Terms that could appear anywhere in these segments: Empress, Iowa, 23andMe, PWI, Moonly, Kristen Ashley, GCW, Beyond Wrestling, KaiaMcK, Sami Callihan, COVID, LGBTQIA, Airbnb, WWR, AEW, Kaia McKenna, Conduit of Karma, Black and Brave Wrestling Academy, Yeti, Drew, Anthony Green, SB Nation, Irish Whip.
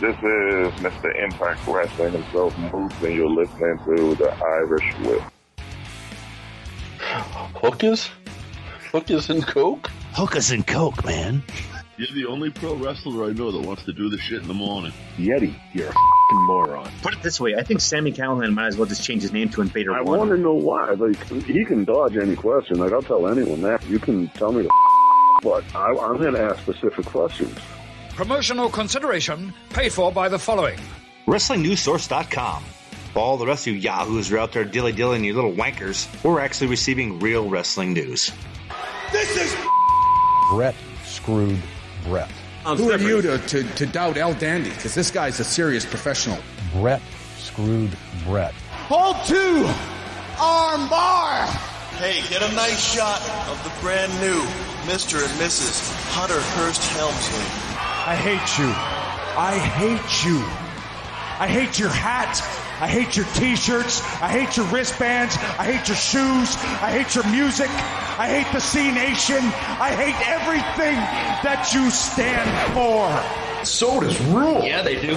This is Mr. Impact Wrestling himself, Moose, and you're listening to the Irish Whip. Hookers? Hookers and coke? Hookers and coke, man. You're the only pro wrestler I know that wants to do the shit in the morning. Yeti, you're a f***ing moron. Put it this way, I think Sami Callihan might as well just change his name to Invader I want to know why. Like, he can dodge any question. Like, I'll tell anyone that. You can tell me the but I'm going to ask specific questions. Promotional consideration paid for by the following. WrestlingNewsSource.com. For all the rest of you yahoos who are out there dilly-dillying you little wankers, we're actually receiving real wrestling news. This is Brett screwed Brett. Who are you to doubt El Dandy? Because this guy's a serious professional. Brett screwed Brett. Hold two! Arm bar! Hey, get a nice shot of the brand new Mr. and Mrs. Hunter Hearst Helmsley. I hate you. I hate you. I hate your hat. I hate your t-shirts. I hate your wristbands. I hate your shoes. I hate your music. I hate the C Nation. I hate everything that you stand for. Sodas rule. Yeah, they do.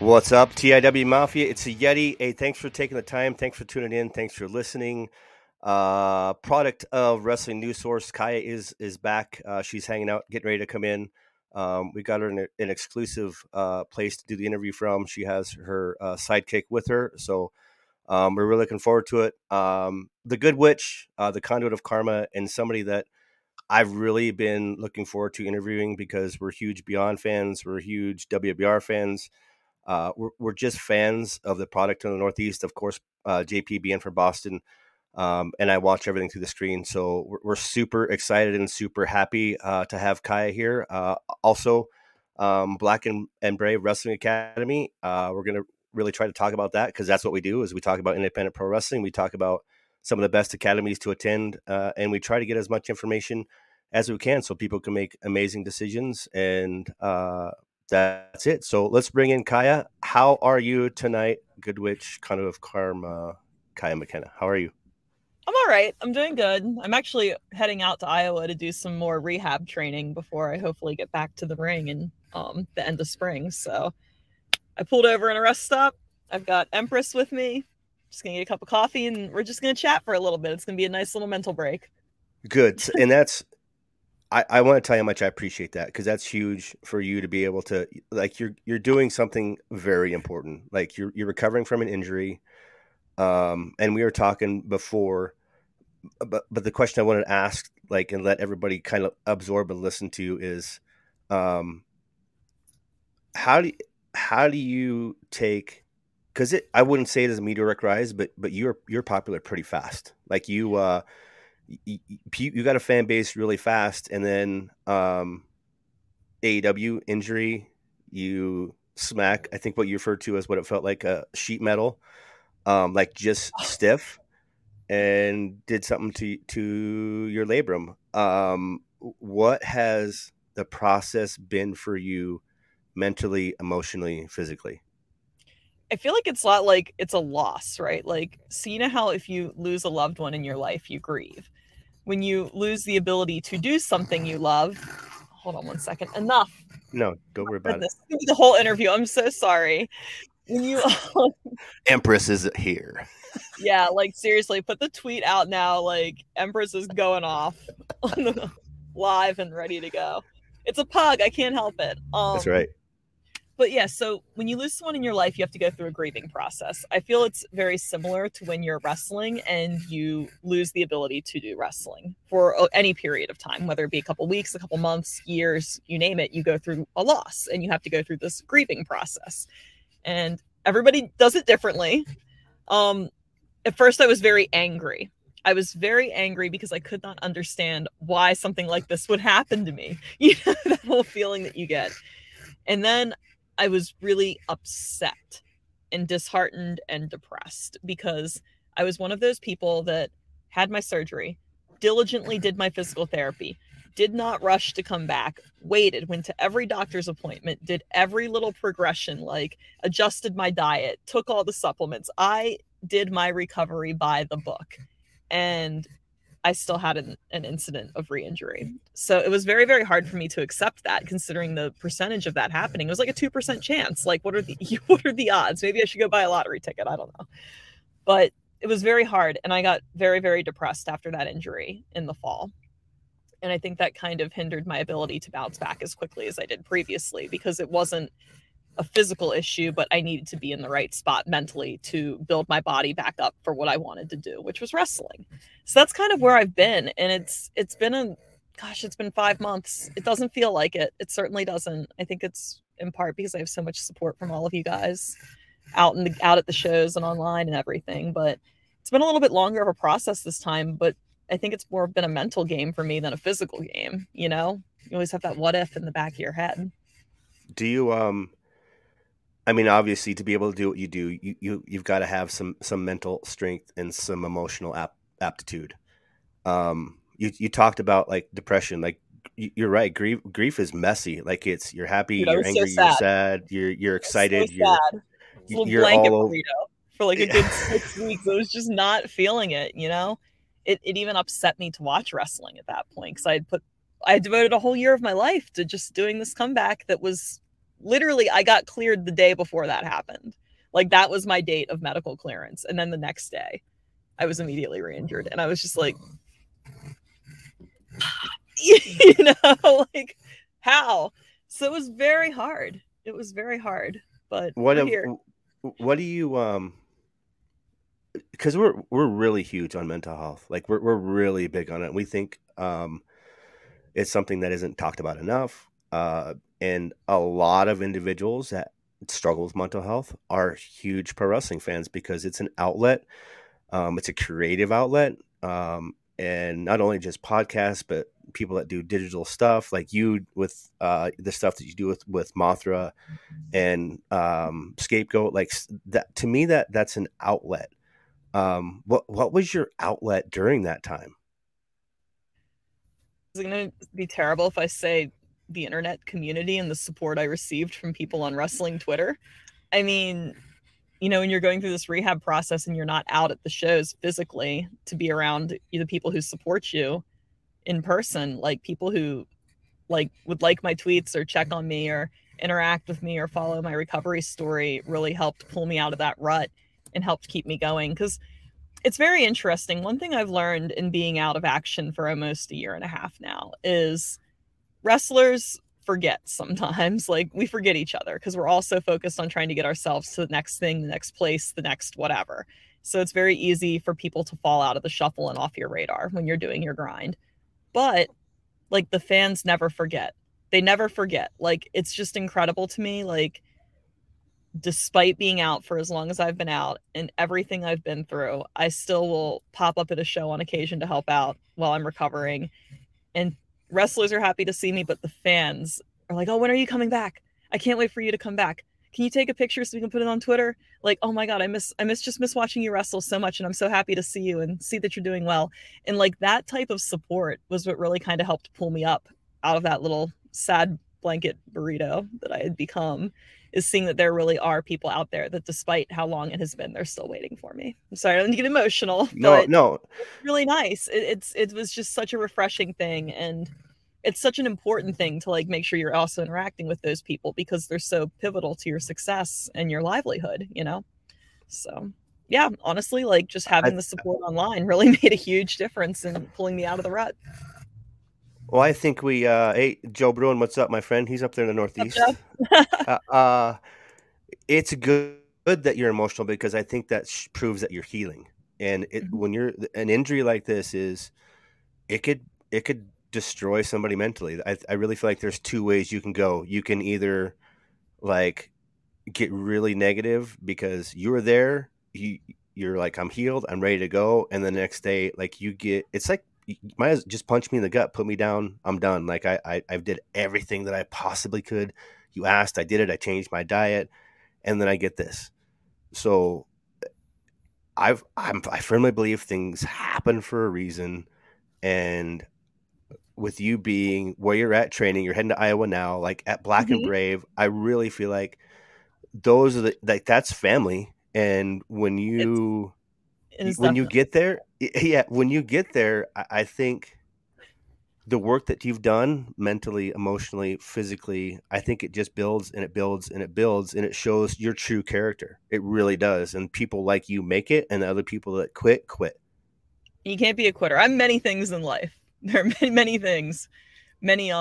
What's up, TIW Mafia? It's a Yeti. Hey, thanks for taking the time. Thanks for tuning in. Thanks for listening. Product of Wrestling News Source, Kaia is back. She's hanging out, getting ready to come in. We got her in an exclusive place to do the interview from. She has her sidekick with her, so we're really looking forward to it. The Good Witch, the Conduit of Karma, and somebody that I've really been looking forward to interviewing because we're huge Beyond fans, we're huge WWR fans, we're just fans of the product in the Northeast, of course, JP being from Boston, and I watch everything through the screen. So we're super excited and super happy to have Kaia here. Also, Black and Brave Wrestling Academy. We're going to really try to talk about that because that's what we do is we talk about independent pro wrestling. We talk about some of the best academies to attend, and we try to get as much information as we can so people can make amazing decisions. And that's it. So let's bring in Kaia. How are you tonight, Good Witch, Conduit of Karma, Kaia McKenna? How are you? I'm all right. I'm doing good. I'm actually heading out to Iowa to do some more rehab training before I hopefully get back to the ring in the end of spring. So I pulled over in a rest stop. I've got Empress with me. Just going to get a cup of coffee and we're just going to chat for a little bit. It's going to be a nice little mental break. Good. And that's, I want to tell you how much I appreciate that because that's huge for you to be able to, like, you're doing something very important. Like you're recovering from an injury. And we were talking before, but the question I wanted to ask, like, and let everybody kind of absorb and listen to is, how do you take, cause I wouldn't say it is a meteoric rise, but you're popular pretty fast. Like you got a fan base really fast. And then, AEW injury, you smack, I think what you referred to as what it felt like a sheet metal. Like just stiff and did something to your labrum. What has the process been for you mentally, emotionally, physically? I feel like it's a lot like it's a loss, right? Like, so you know how if you lose a loved one in your life, you grieve. When you lose the ability to do something you love, hold on one second. Enough. No, don't worry about this. It. The whole interview. I'm so sorry. You, Empress is here. Yeah, like seriously, put the tweet out now. Like Empress is going off on the live and ready to go. It's a pug. I can't help it. That's right. But yeah, so when you lose someone in your life, you have to go through a grieving process. I feel it's very similar to when you're wrestling and you lose the ability to do wrestling for any period of time, whether it be a couple weeks, a couple months, years, you name it. You go through a loss and you have to go through this grieving process. And everybody does it differently. At first, I was very angry. I was very angry because I could not understand why something like this would happen to me. You know, that whole feeling that you get. And then I was really upset and disheartened and depressed because I was one of those people that had my surgery, diligently did my physical therapy, did not rush to come back, waited, went to every doctor's appointment, did every little progression, like adjusted my diet, took all the supplements. I did my recovery by the book. And I still had an incident of re-injury. So it was very, very hard for me to accept that, considering the percentage of that happening. It was like a 2% chance. Like, what are the odds? Maybe I should go buy a lottery ticket. I don't know. But it was very hard. And I got very, very depressed after that injury in the fall. And I think that kind of hindered my ability to bounce back as quickly as I did previously, because it wasn't a physical issue, but I needed to be in the right spot mentally to build my body back up for what I wanted to do, which was wrestling. So that's kind of where I've been. And it's been 5 months. It doesn't feel like it. It certainly doesn't. I think it's in part because I have so much support from all of you guys out at the shows and online and everything, but it's been a little bit longer of a process this time, but I think it's more been a mental game for me than a physical game. You know, you always have that what if in the back of your head. Do you, I mean, obviously, to be able to do what you do, you've got to have some mental strength and some emotional aptitude. You talked about like depression. Like, you're right. Grief is messy. Like, it's you're happy, dude, you're angry, so sad. You're sad, you're excited. So you're blanket all burrito for like a good 6 weeks. I was just not feeling it. You know, it even upset me to watch wrestling at that point, because I devoted a whole year of my life to just doing this comeback that was. Literally, I got cleared the day before that happened. Like, that was my date of medical clearance. And then the next day, I was immediately re-injured. And I was just like, you know, like, how? So it was very hard. It was very hard. But what do you, because we're really huge on mental health. Like, we're really big on it. We think it's something that isn't talked about enough. And a lot of individuals that struggle with mental health are huge pro wrestling fans, because it's an outlet. It's a creative outlet. And not only just podcasts, but people that do digital stuff like you with the stuff that you do with Mothra and Scapegoat. Like, that, to me, that's an outlet. What was your outlet during that time? Is it going to be terrible if I say the internet community and the support I received from people on wrestling Twitter? I mean, you know, when you're going through this rehab process and you're not out at the shows physically to be around the people who support you in person, like people who like would like my tweets or check on me or interact with me or follow my recovery story, really helped pull me out of that rut and helped keep me going. Because it's very interesting. One thing I've learned in being out of action for almost a year and a half now is wrestlers forget sometimes. Like, we forget each other because we're all so focused on trying to get ourselves to the next thing, the next place, the next whatever. So it's very easy for people to fall out of the shuffle and off your radar when you're doing your grind. But like, the fans never forget. They never forget. Like, it's just incredible to me. Like, despite being out for as long as I've been out and everything I've been through, I still will pop up at a show on occasion to help out while I'm recovering. And wrestlers are happy to see me, but the fans are like, oh, when are you coming back? I can't wait for you to come back. Can you take a picture so we can put it on Twitter? Like, oh my God, I miss watching you wrestle so much, and I'm so happy to see you and see that you're doing well. And like, that type of support was what really kind of helped pull me up out of that little sad blanket burrito that I had become, is seeing that there really are people out there that, despite how long it has been, they're still waiting for me. I'm sorry, I don't get emotional. No. It's really nice. It was just such a refreshing thing, and it's such an important thing to like make sure you're also interacting with those people, because they're so pivotal to your success and your livelihood, you know? So yeah, honestly, like, just having the support online really made a huge difference in pulling me out of the rut. Well, I think we, hey, Joe Bruin, what's up, my friend? He's up there in the Northeast. It's good that you're emotional, because I think that proves that you're healing. And when you're an injury like this, is it could destroy somebody mentally. I really feel like there's two ways you can go. You can either like get really negative because you were there, you're like, I'm healed, I'm ready to go, and the next day, like, you get, it's like, you might as well just punch me in the gut, put me down, I'm done. Like, I did everything that I possibly could. You asked, I did it, I changed my diet, and then I get this. So I firmly believe things happen for a reason. And with you being where you're at training, you're heading to Iowa now, like at Black and Brave, I really feel like those are that's family. And when you When you get there, I think the work that you've done mentally, emotionally, physically, I think it just builds and it builds and it builds, and it shows your true character. It really does. And people like you make it, and the other people that quit. You can't be a quitter. I'm many things in life. There are many things, many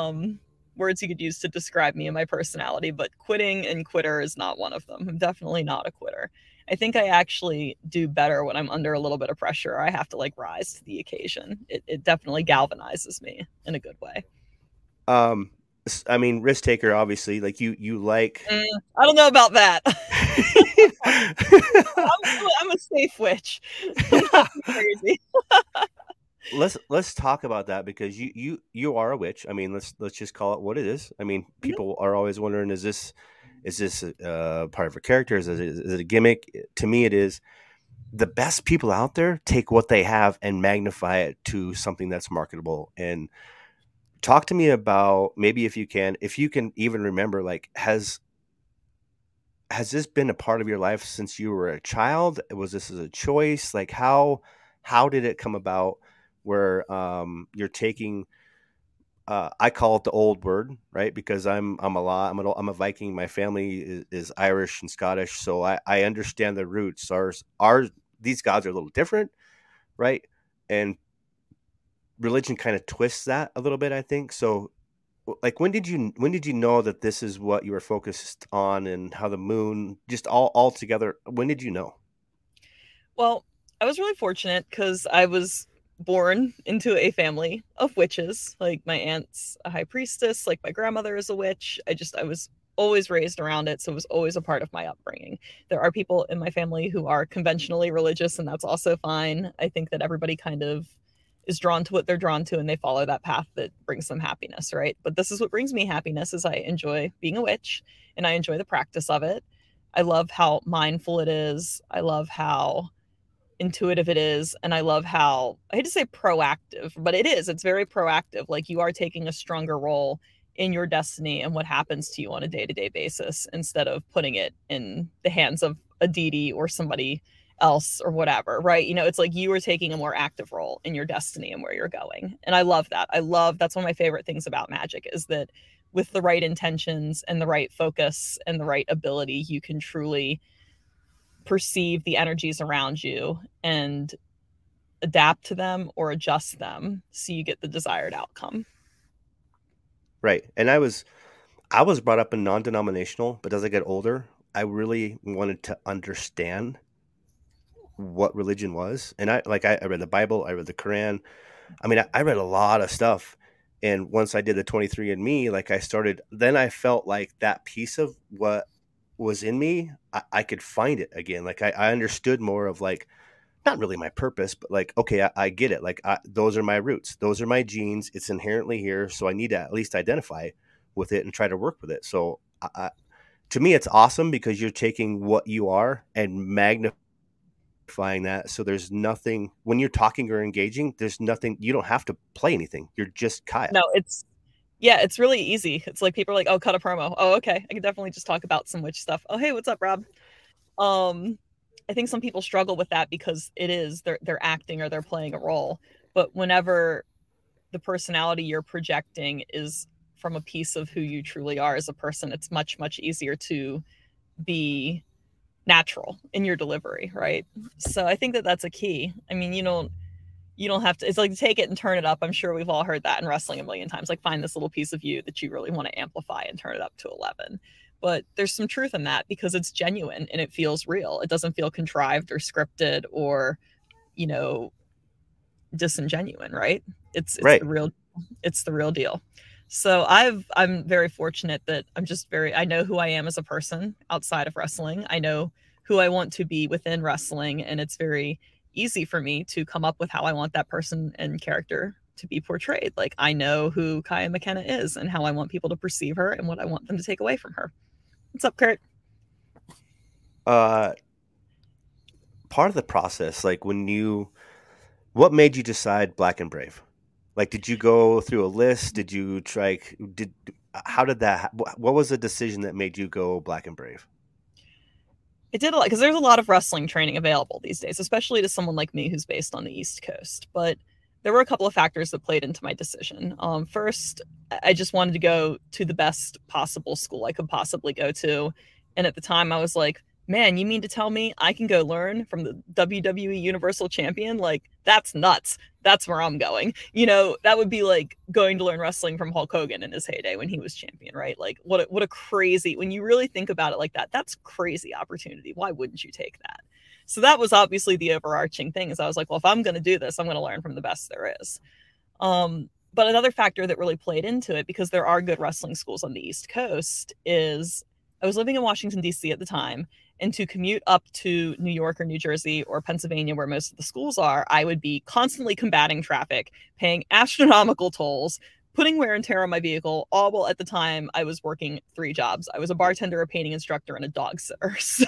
words you could use to describe me and my personality, but quitting and quitter is not one of them. I'm definitely not a quitter. I think I actually do better when I'm under a little bit of pressure, or I have to rise to the occasion. It definitely galvanizes me in a good way. I mean, risk taker, obviously, you I don't know about that. I'm a safe witch. Crazy. Let's talk about that, because you are a witch. I mean, let's just call it what it is. I mean, people are always wondering, is this part of her character? Is it a gimmick? To me, it is. The best people out there take what they have and magnify it to something that's marketable. And talk to me about, maybe if you can even remember, has this been a part of your life since you were a child? Was this a choice? How did it come about where you're taking... I call it the old word, right? Because I'm a Viking. My family is Irish and Scottish, so I understand the roots. Ours, these gods are a little different, right? And religion kind of twists that a little bit, I think. So, when did you know that this is what you were focused on, and how the moon, just all together? When did you know? Well, I was really fortunate because I was born into a family of witches. My aunt's a high priestess, my grandmother is a witch. I was always raised around it, so it was always a part of my upbringing. There are people in my family who are conventionally religious, and that's also fine. I think that everybody kind of is drawn to what they're drawn to, and they follow that path that brings them happiness, right? But this is what brings me happiness, is I enjoy being a witch, and I enjoy the practice of it. I love how mindful it is. I love how intuitive it is, and I love how, I hate to say proactive, but it's very proactive. You are taking a stronger role in your destiny and what happens to you on a day-to-day basis, instead of putting it in the hands of a deity or somebody else or whatever, right? It's you are taking a more active role in your destiny and where you're going, and I love that. That's one of my favorite things about magic, is that with the right intentions and the right focus and the right ability, you can truly perceive the energies around you and adapt to them or adjust them so you get the desired outcome. Right. And I was brought up in non-denominational, but as I get older, I really wanted to understand what religion was. And I read the Bible, I read the Quran. I mean, I read a lot of stuff. And once I did the 23andMe, then I felt like that piece of what was in me, I could find it again. I understood more of not really my purpose, but okay, I get it. Those are my roots. Those are my genes. It's inherently here. So I need to at least identify with it and try to work with it. So to me, it's awesome, because you're taking what you are and magnifying that. So there's nothing, when you're talking or engaging, there's nothing, you don't have to play anything. You're just Kaia. No, it's really easy. It's people are oh, cut a promo. Oh, okay. I can definitely just talk about some witch stuff. Oh, hey, what's up, Rob? I think some people struggle with that because they're acting or they're playing a role. But whenever the personality you're projecting is from a piece of who you truly are as a person, it's much, much easier to be natural in your delivery, right? So I think that that's a key. I mean, you don't have to, it's take it and turn it up. I'm sure we've all heard that in wrestling a million times. Find this little piece of you that you really want to amplify and turn it up to 11. But there's some truth in that, because it's genuine and it feels real. It doesn't feel contrived or scripted or, disingenuous, right? It's right. It's the real deal. So I'm very fortunate that I'm just I know who I am as a person outside of wrestling. I know who I want to be within wrestling, and it's very easy for me to come up with how I want that person and character to be portrayed. I know who Kaia McKenna is and how I want people to perceive her and what I want them to take away from her. What's up, Kurt? Part of the process, what made you decide Black and Brave? Did you go through a list? Did you try? What was the decision that made you go Black and Brave? It did a lot, because there's a lot of wrestling training available these days, especially to someone like me who's based on the East Coast. But there were a couple of factors that played into my decision. First, I just wanted to go to the best possible school I could possibly go to. And at the time, I was like, man, you mean to tell me I can go learn from the WWE Universal Champion? Like, that's nuts. That's where I'm going. You know, that would be like going to learn wrestling from Hulk Hogan in his heyday when he was champion, right? Like, what a crazy, when you really think about it like that, that's crazy opportunity. Why wouldn't you take that? So that was obviously the overarching thing, is I was like, well, if I'm going to do this, I'm going to learn from the best there is. But another factor that really played into it, because there are good wrestling schools on the East Coast, is I was living in Washington, D.C. at the time, and to commute up to New York or New Jersey or Pennsylvania, where most of the schools are, I would be constantly combating traffic, paying astronomical tolls, putting wear and tear on my vehicle, all while at the time I was working three jobs. I was a bartender, a painting instructor, and a dog sitter. So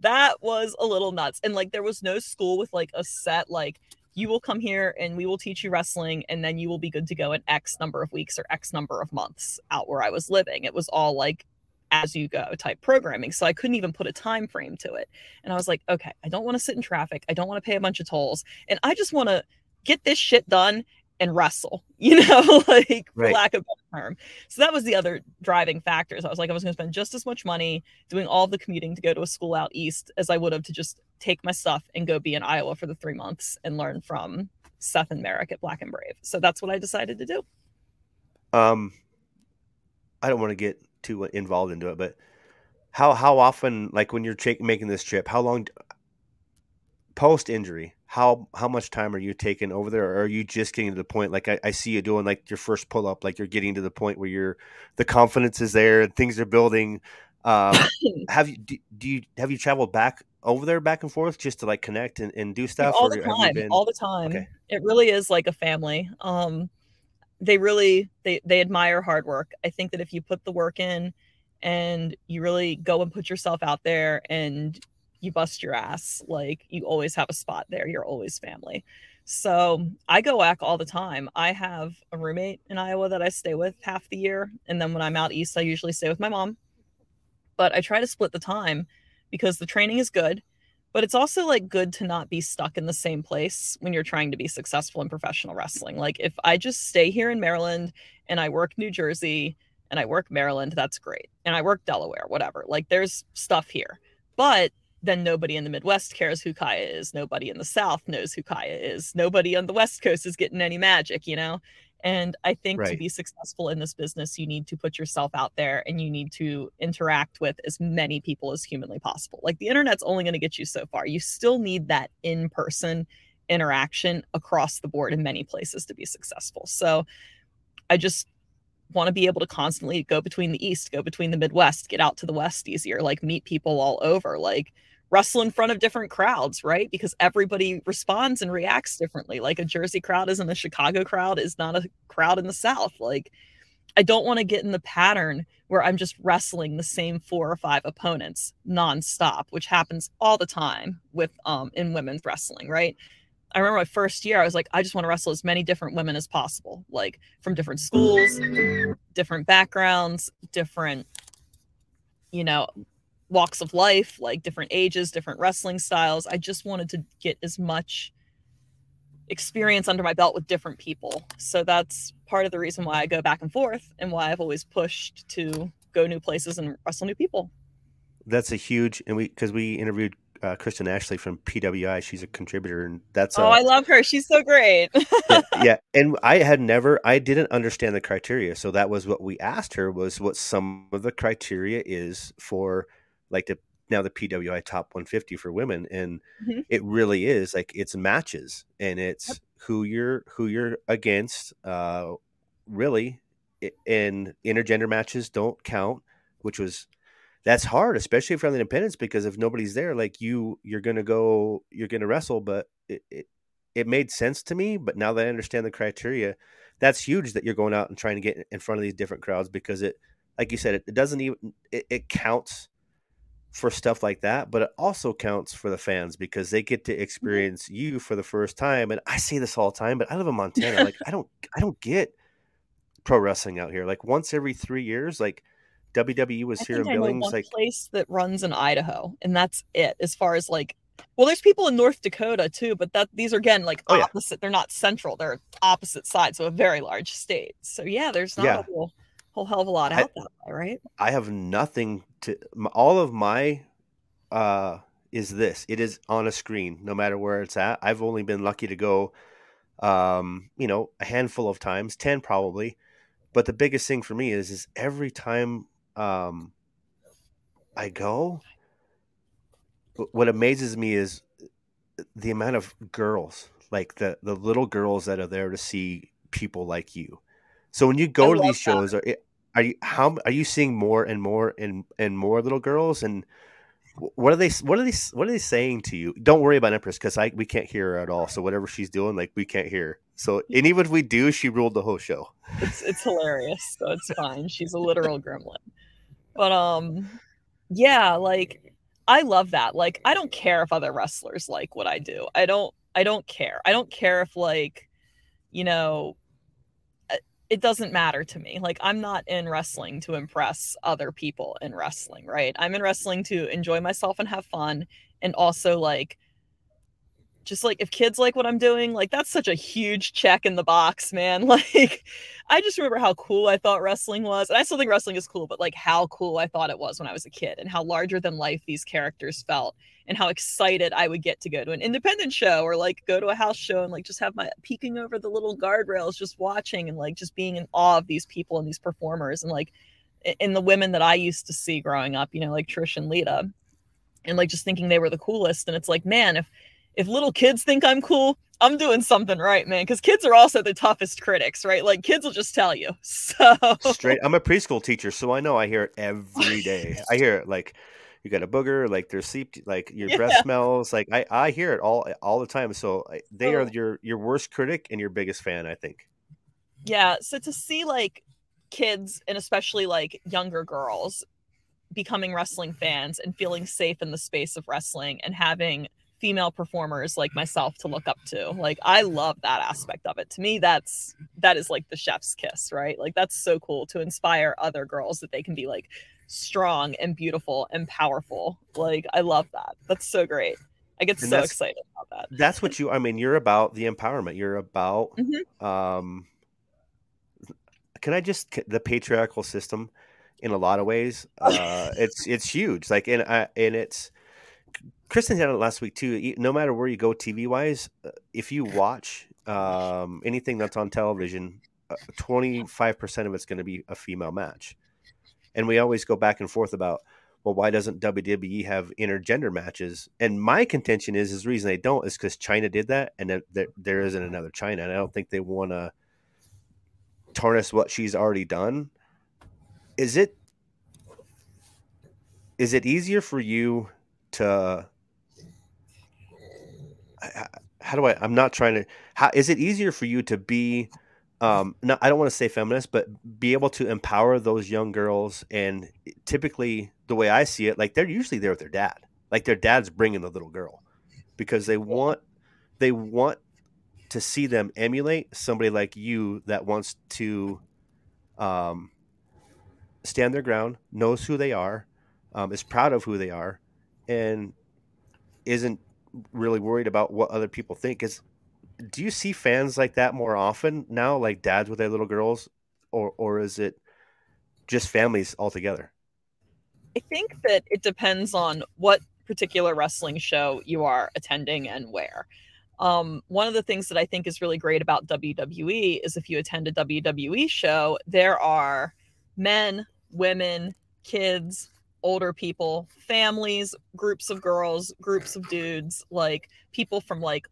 that was a little nuts. And like, there was no school with like a set, like, you will come here and we will teach you wrestling and then you will be good to go in X number of weeks or X number of months out where I was living. It was all like as you go type programming. So I couldn't even put a time frame to it. And I was like, okay, I don't want to sit in traffic. I don't want to pay a bunch of tolls. And I just want to get this shit done and wrestle, you know, like, right, for lack of a better term. So that was the other driving factors. I was like, I was going to spend just as much money doing all the commuting to go to a school out east as I would have to just take my stuff and go be in Iowa for the 3 months and learn from Seth and Merrick at Black and Brave. So that's what I decided to do. I don't want to get too involved into it, but how often, like when you're making this trip, how long post injury, how much time are you taking over there? Or are you just getting to the point? Like I see you doing like your first pull up, like you're getting to the point where the confidence is there and things are building. Have you traveled back over there, back and forth, just to like connect and do stuff? All the time, all the time. Okay. It really is like a family. They really, they admire hard work. I think that if you put the work in and you really go and put yourself out there and you bust your ass, like, you always have a spot there. You're always family. So I go back all the time. I have a roommate in Iowa that I stay with half the year. And then when I'm out east, I usually stay with my mom. But I try to split the time because the training is good. But it's also like good to not be stuck in the same place when you're trying to be successful in professional wrestling. Like, if I just stay here in Maryland and I work New Jersey and I work Maryland, that's great. And I work Delaware, whatever. Like, there's stuff here. But then nobody in the Midwest cares who Kaia is. Nobody in the South knows who Kaia is. Nobody on the West Coast is getting any magic, you know? And I think, right, to be successful in this business, you need to put yourself out there and you need to interact with as many people as humanly possible. Like, the internet's only going to get you so far. You still need that in-person interaction across the board in many places to be successful. So I just want to be able to constantly go between the East, go between the Midwest, get out to the West easier, like meet people all over, like wrestle in front of different crowds, right? Because everybody responds and reacts differently. Like, a Jersey crowd isn't a Chicago crowd, is not a crowd in the South. Like, I don't want to get in the pattern where I'm just wrestling the same 4 or 5 opponents nonstop, which happens all the time with in women's wrestling, right? I remember my first year, I was like, I just want to wrestle as many different women as possible, like from different schools, different backgrounds, different, you know, walks of life, like different ages, different wrestling styles. I just wanted to get as much experience under my belt with different people. So that's part of the reason why I go back and forth and why I've always pushed to go new places and wrestle new people. That's a huge, and because we interviewed Kristen Ashley from PWI. She's a contributor, and that's I love her. She's so great. Yeah, and I didn't understand the criteria, so that was what we asked her, was what some of the criteria is for, like, the PWI top 150 for women, and mm-hmm. It really is like, it's matches and it's who you're against, really, and intergender matches don't count, which was. That's hard, especially for the independents, because if nobody's there, like you're going to wrestle. But it made sense to me. But now that I understand the criteria, that's huge that you're going out and trying to get in front of these different crowds, because it, like you said, it doesn't even, it counts for stuff like that, but it also counts for the fans, because they get to experience you for the first time. And I say this all the time, but I live in Montana. Like, I don't get pro wrestling out here. Like, once every 3 years, like, WWE was here in Billings. One place that runs in Idaho, and that's it. As far as like, well, there's people in North Dakota too, but that these are again like opposite. Yeah. They're not central; they're opposite sides of a very large state. So yeah, there's not a whole hell of a lot out that way, right? I have nothing to all of my. Is this? It is on a screen, no matter where it's at. I've only been lucky to go, a handful of times, 10 probably. But the biggest thing for me is every time I go, what amazes me is the amount of girls, like the little girls that are there to see people like you. So when you go to these shows, are you seeing more and more and more little girls? And What are they saying to you? Don't worry about Empress because we can't hear her at all. So whatever she's doing, like we can't hear. So and even if we do, she ruled the whole show. It's hilarious, so it's fine. She's a literal gremlin. But yeah, like I love that. Like I don't care if other wrestlers like what I do. I don't care. I don't care if like, you know, it doesn't matter to me. Like I'm not in wrestling to impress other people in wrestling, right? I'm in wrestling to enjoy myself and have fun. And also like, just like if kids like what I'm doing, like that's such a huge check in the box, man. Like I just remember how cool I thought wrestling was. And I still think wrestling is cool, but like how cool I thought it was when I was a kid and how larger than life these characters felt and how excited I would get to go to an independent show or like go to a house show and like just have my peeking over the little guardrails, just watching and like just being in awe of these people and these performers and like in the women that I used to see growing up, you know, like Trish and Lita and like just thinking they were the coolest. And it's like, man, if little kids think I'm cool, I'm doing something right, man. Because kids are also the toughest critics, right? Like kids will just tell you. So straight. I'm a preschool teacher, so I know I hear it every day. I hear it like you got a booger, like their sleep, like your breath smells. Like I hear it all the time. So they are your worst critic and your biggest fan, I think. Yeah. So to see like kids and especially like younger girls becoming wrestling fans and feeling safe in the space of wrestling and having female performers like myself to look up to. Like, I love that aspect of it. To me, that is like the chef's kiss, right? Like, that's so cool to inspire other girls that they can be like strong and beautiful and powerful. Like, I love that. That's so great. I get so excited about that. That's what you're about the empowerment. You're about, the patriarchal system in a lot of ways. It's huge. Like, and it's, Kristen had it last week too. No matter where you go TV wise, if you watch anything that's on television, 25% of it's going to be a female match. And we always go back and forth about, well, why doesn't WWE have intergender matches? And my contention is the reason they don't is because China did that, and there isn't another China. And I don't think they want to tarnish what she's already done. Is it easier for you to is it easier for you to be I don't want to say feminist, but be able to empower those young girls? And typically the way I see it, like they're usually there with their dad, like their dad's bringing the little girl because they want to see them emulate somebody like you that wants to stand their ground, knows who they are, is proud of who they are, and isn't really worried about what other people think. Do you see fans like that more often now, like dads with their little girls, or is it just families altogether? I think that it depends on what particular wrestling show you are attending and where. One of the things that I think is really great about WWE is if you attend a WWE show, there are men, women, kids, older people, families, groups of girls, groups of dudes, like people from like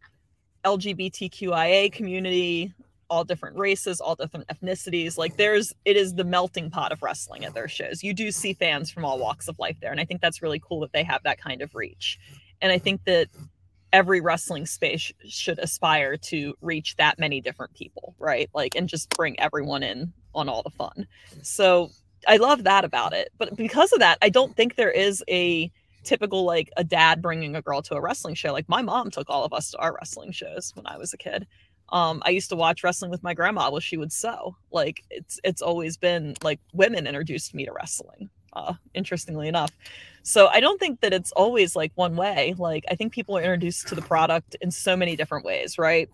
LGBTQIA community, all different races, all different ethnicities. Like it is the melting pot of wrestling at their shows. You do see fans from all walks of life there. And I think that's really cool that they have that kind of reach. And I think that every wrestling space should aspire to reach that many different people, right? Like, and just bring everyone in on all the fun. So I love that about it. But because of that, I don't think there is a typical, like a dad bringing a girl to a wrestling show. Like my mom took all of us to our wrestling shows when I was a kid. I used to watch wrestling with my grandma while she would sew. Like, it's always been like women introduced me to wrestling, interestingly enough. So I don't think that it's always like one way. Like, I think people are introduced to the product in so many different ways, right?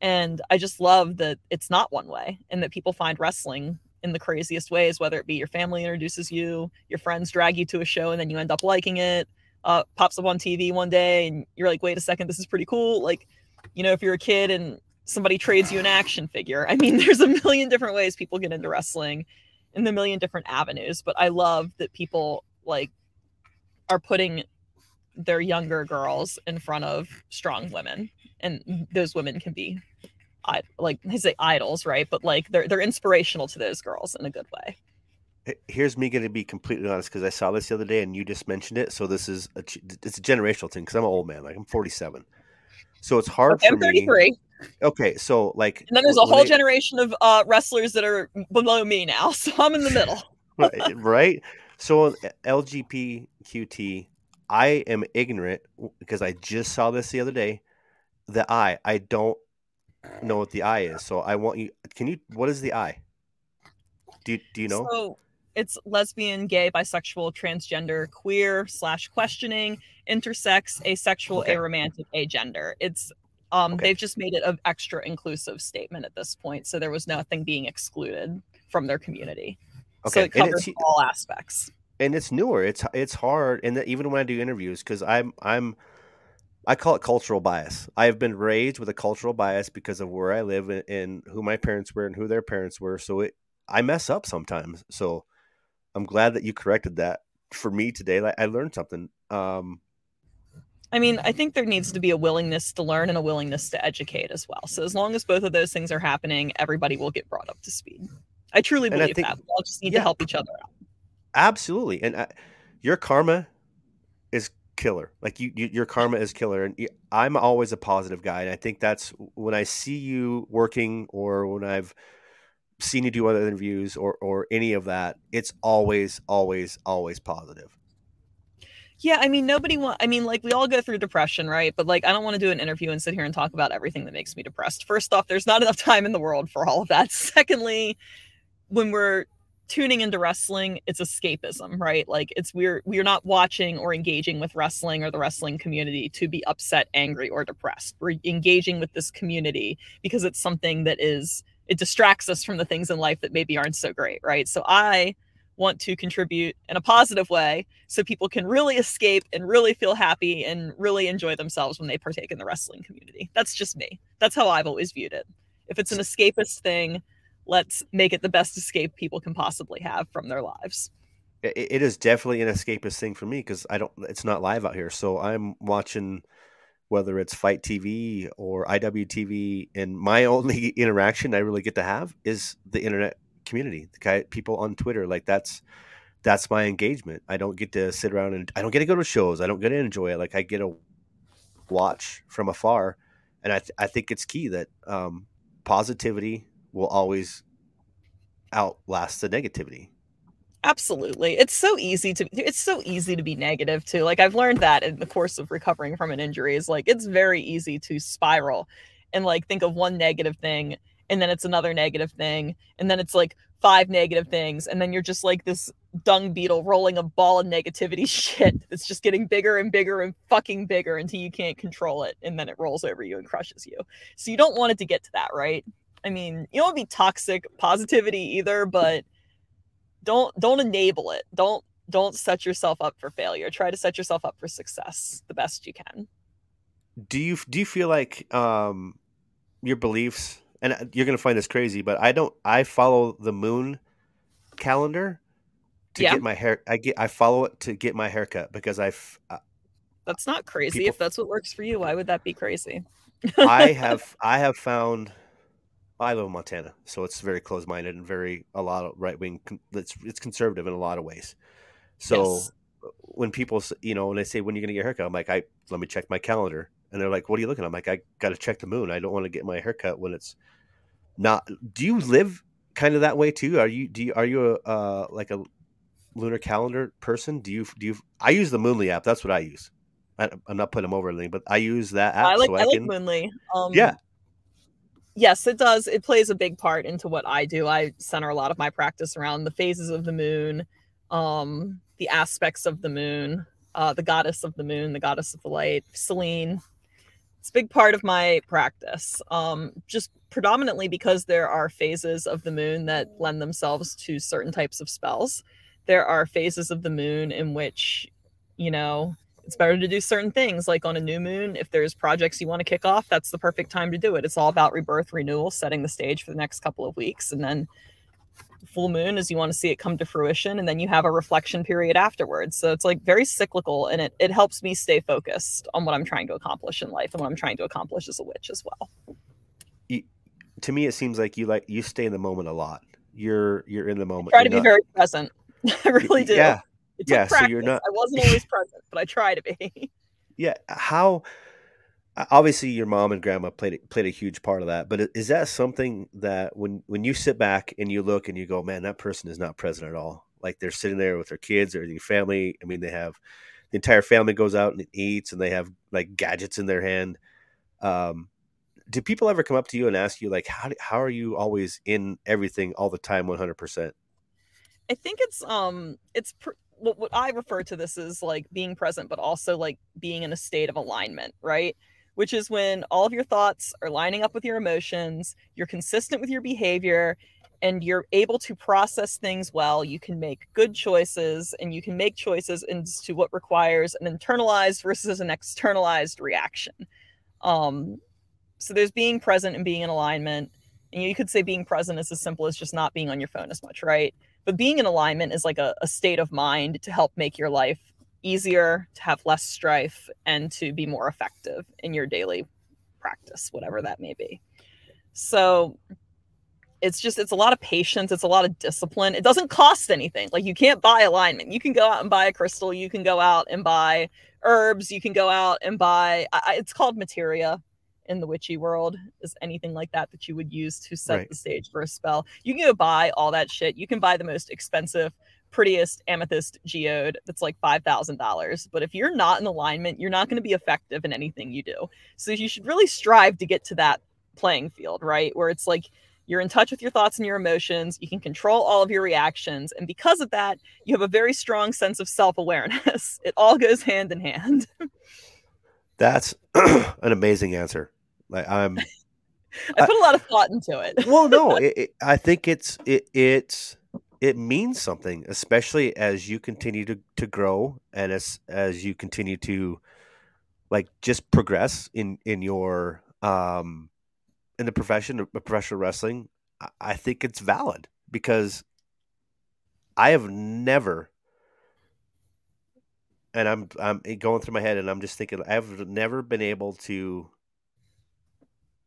And I just love that it's not one way, and that people find wrestling in the craziest ways, whether it be your family introduces you, your friends drag you to a show and then you end up liking it, pops up on TV one day and you're like, wait a second, this is pretty cool. Like, you know, if you're a kid and somebody trades you an action figure. I mean, there's a million different ways people get into wrestling in a million different avenues, but I love that people like are putting their younger girls in front of strong women, and those women can be like, I say idols, right? But like they're inspirational to those girls in a good way. Here's me going to be completely honest, because I saw this the other day and you just mentioned it. So this is it's a generational thing, because I'm an old man, like I'm 47. So it's hard for me. I'm 33. Okay, so like, and then there's a whole generation of wrestlers that are below me now, so I'm in the middle. Right? So LGBTQT, I am ignorant because I just saw this the other day. The I don't know what the I is. So I want you. What is the I? Do you know? So it's lesbian, gay, bisexual, transgender, queer / questioning, intersex, asexual, okay, aromantic, agender. It's okay. They've just made it an extra inclusive statement at this point, so there was nothing being excluded from their community. Okay. So it covers all aspects. And it's newer. It's hard, and even when I do interviews, because I call it cultural bias. I have been raised with a cultural bias because of where I live and who my parents were and who their parents were. So I mess up sometimes. So I'm glad that you corrected that for me today. Like, I learned something. I mean, I think there needs to be a willingness to learn and a willingness to educate as well. So as long as both of those things are happening, everybody will get brought up to speed. I truly believe that. We all just need to help each other out. Absolutely. And your karma is killer. Like your karma is killer. And I'm always a positive guy. And I think that's when I see you working, or when I've seen you do other interviews or any of that, it's always, always, always positive. Yeah, I mean, we all go through depression, right? But like, I don't want to do an interview and sit here and talk about everything that makes me depressed. First off, there's not enough time in the world for all of that. Secondly, when we're tuning into wrestling, it's escapism, right? Like, we're not watching or engaging with wrestling or the wrestling community to be upset, angry, or depressed. We're engaging with this community because it's something that it distracts us from the things in life that maybe aren't so great, right? So I want to contribute in a positive way so people can really escape and really feel happy and really enjoy themselves when they partake in the wrestling community. That's just me. That's how I've always viewed it. If it's an escapist thing, let's make it the best escape people can possibly have from their lives. It is definitely an escapist thing for me, because it's not live out here. So I'm watching, whether it's Fight TV or IWTV, and my only interaction I really get to have is the internet community, people on Twitter. Like, that's my engagement. I don't get to sit around, and I don't get to go to shows. I don't get to enjoy it. Like, I get to watch from afar, and I think it's key that positivity will always outlast the negativity. Absolutely. It's so easy to be negative too. Like, I've learned that in the course of recovering from an injury, is like, it's very easy to spiral and like think of one negative thing, and then it's another negative thing, and then it's like five negative things, and then you're just like this dung beetle rolling a ball of negativity shit that's just getting bigger and bigger and fucking bigger until you can't control it, and then it rolls over you and crushes you. So you don't want it to get to that, right? I mean, you don't want to be toxic positivity either, but don't enable it. Don't set yourself up for failure. Try to set yourself up for success the best you can. Do you feel like your beliefs, and you're going to find this crazy, but I follow the moon calendar to get my hair. I follow it to get my haircut, because that's not crazy. If that's what works for you, why would that be crazy? I have found, I live in Montana, so it's very close-minded and a lot of right wing. It's conservative in a lot of ways. So when people, when they say, when are you going to get a haircut? I'm like, let me check my calendar. And they're like, what are you looking at? I'm like, I got to check the moon. I don't want to get my haircut when it's not. Do you live kind of that way too? Are you like a lunar calendar person? I use the Moonly app. That's what I use. I'm not putting them over anything, but I use that app. I like Moonly. yes, it does. It plays a big part into what I do. I center a lot of my practice around the phases of the moon, the aspects of the moon, the goddess of the moon, the goddess of the light, Selene. It's a big part of my practice, just predominantly because there are phases of the moon that lend themselves to certain types of spells. There are phases of the moon in which, you know, it's better to do certain things, like on a new moon. If there's projects you want to kick off, that's the perfect time to do it. It's all about rebirth, renewal, setting the stage for the next couple of weeks. And then full moon is you want to see it come to fruition. And then you have a reflection period afterwards. So it's like very cyclical, and it helps me stay focused on what I'm trying to accomplish in life and what I'm trying to accomplish as a witch as well. To me, it seems like you stay in the moment a lot. You're in the moment. I try to be very present. I really do. Yeah. Yeah, practice. So you're not. I wasn't always present, but I try to be. Yeah, how? Obviously, your mom and grandma played a huge part of that. But is that something that when you sit back and you look and you go, man, that person is not present at all? Like they're sitting there with their kids or their family. I mean, they have the entire family goes out and eats, and they have like gadgets in their hand. Do people ever come up to you and ask you like, how are you always in everything all the time, 100%? I think it's. What I refer to this as like being present, but also like being in a state of alignment, right? Which is when all of your thoughts are lining up with your emotions, you're consistent with your behavior, and you're able to process things well. You can make good choices, and you can make choices as to what requires an internalized versus an externalized reaction. So there's being present and being in alignment. And you could say being present is as simple as just not being on your phone as much, right? But being in alignment is like a state of mind to help make your life easier, to have less strife, and to be more effective in your daily practice, whatever that may be. So it's a lot of patience. It's a lot of discipline. It doesn't cost anything. Like you can't buy alignment. You can go out and buy a crystal. You can go out and buy herbs. You can go out and buy, it's called materia in the witchy world, is anything like that you would use to set the stage for a spell. You can go buy all that shit. You can buy the most expensive, prettiest amethyst geode that's like $5,000. But if you're not in alignment, you're not going to be effective in anything you do. So you should really strive to get to that playing field, right? Where it's like you're in touch with your thoughts and your emotions. You can control all of your reactions. And because of that, you have a very strong sense of self-awareness. It all goes hand in hand. That's an amazing answer. Like I put a lot of thought into it. Well, no, I think it means something, especially as you continue to grow and as you continue to like just progress in your in the profession of professional wrestling. I think it's valid because I have never, and I'm going through my head and I'm just thinking, I've never been able to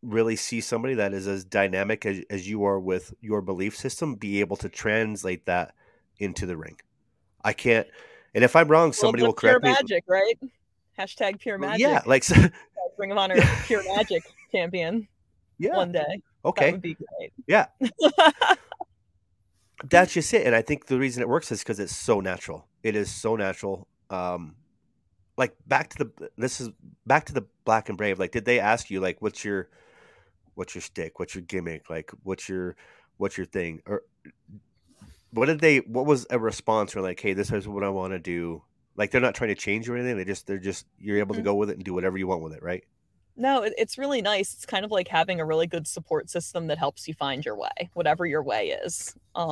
really see somebody that is as dynamic as you are with your belief system be able to translate that into the ring. I can't, and if I'm wrong, somebody will correct me. Pure magic, right? Hashtag pure magic. Yeah, like Ring of Honor pure magic champion. Yeah, one day. Okay, that would be great. Yeah, that's just it. And I think the reason it works is because it's so natural. It is so natural. Like back to the Black and Brave. Like, did they ask you like what's your stick, what's your gimmick, like what's your thing, or what was a response? Or like, hey, this is what I want to do. Like, they're not trying to change you or anything. They're just you're able to go with it and do whatever you want with it, right? No, it's really nice. It's kind of like having a really good support system that helps you find your way, whatever your way is. I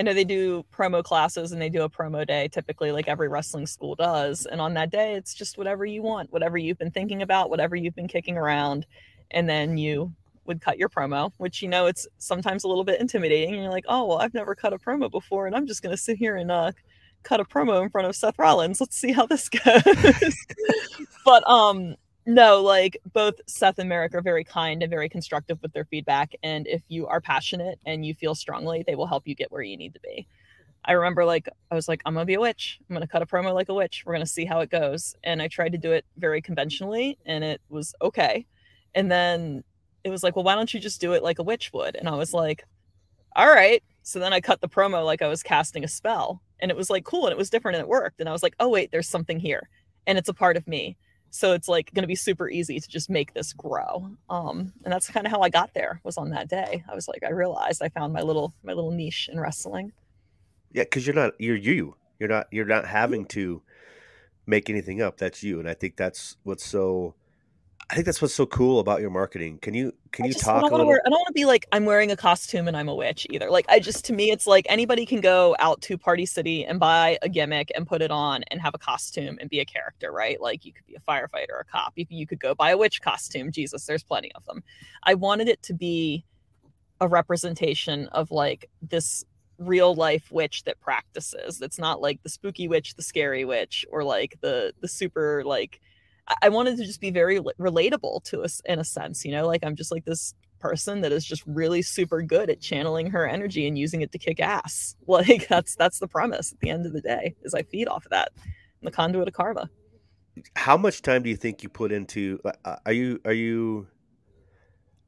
know they do promo classes and they do a promo day typically, like every wrestling school does. And on that day, it's just whatever you want, whatever you've been thinking about, whatever you've been kicking around. And then you would cut your promo, which, you know, it's sometimes a little bit intimidating. And you're like, oh, well, I've never cut a promo before, and I'm just going to sit here and cut a promo in front of Seth Rollins. Let's see how this goes. But no, like both Seth and Merrick are very kind and very constructive with their feedback. And if you are passionate and you feel strongly, they will help you get where you need to be. I remember I was I'm going to be a witch. I'm going to cut a promo like a witch. We're going to see how it goes. And I tried to do it very conventionally, and it was okay. And then it was like, well, why don't you just do it like a witch would? And I was like, all right. So then I cut the promo like I was casting a spell, and it was like, cool. And it was different and it worked. And I was like, oh wait, there's something here, and it's a part of me. So it's like going to be super easy to just make this grow. And that's kind of how I got there, was on that day. I was like, I realized I found my little niche in wrestling. Yeah. Cause you're not having to make anything up. That's you. And I think that's what's so cool about your marketing. Can you talk a little? I don't want to be like, I'm wearing a costume and I'm a witch either. Like, to me, it's like anybody can go out to Party City and buy a gimmick and put it on and have a costume and be a character, right? Like, you could be a firefighter, a cop. You could go buy a witch costume. Jesus, there's plenty of them. I wanted it to be a representation of like this real life witch that practices. That's not like the spooky witch, the scary witch, or like the super like. I wanted to just be very relatable to us in a sense, you know, like I'm just like this person that is just really super good at channeling her energy and using it to kick ass. Like that's the premise at the end of the day, is I feed off of that in the Conduit of Karma. How much time do you think you put into, are you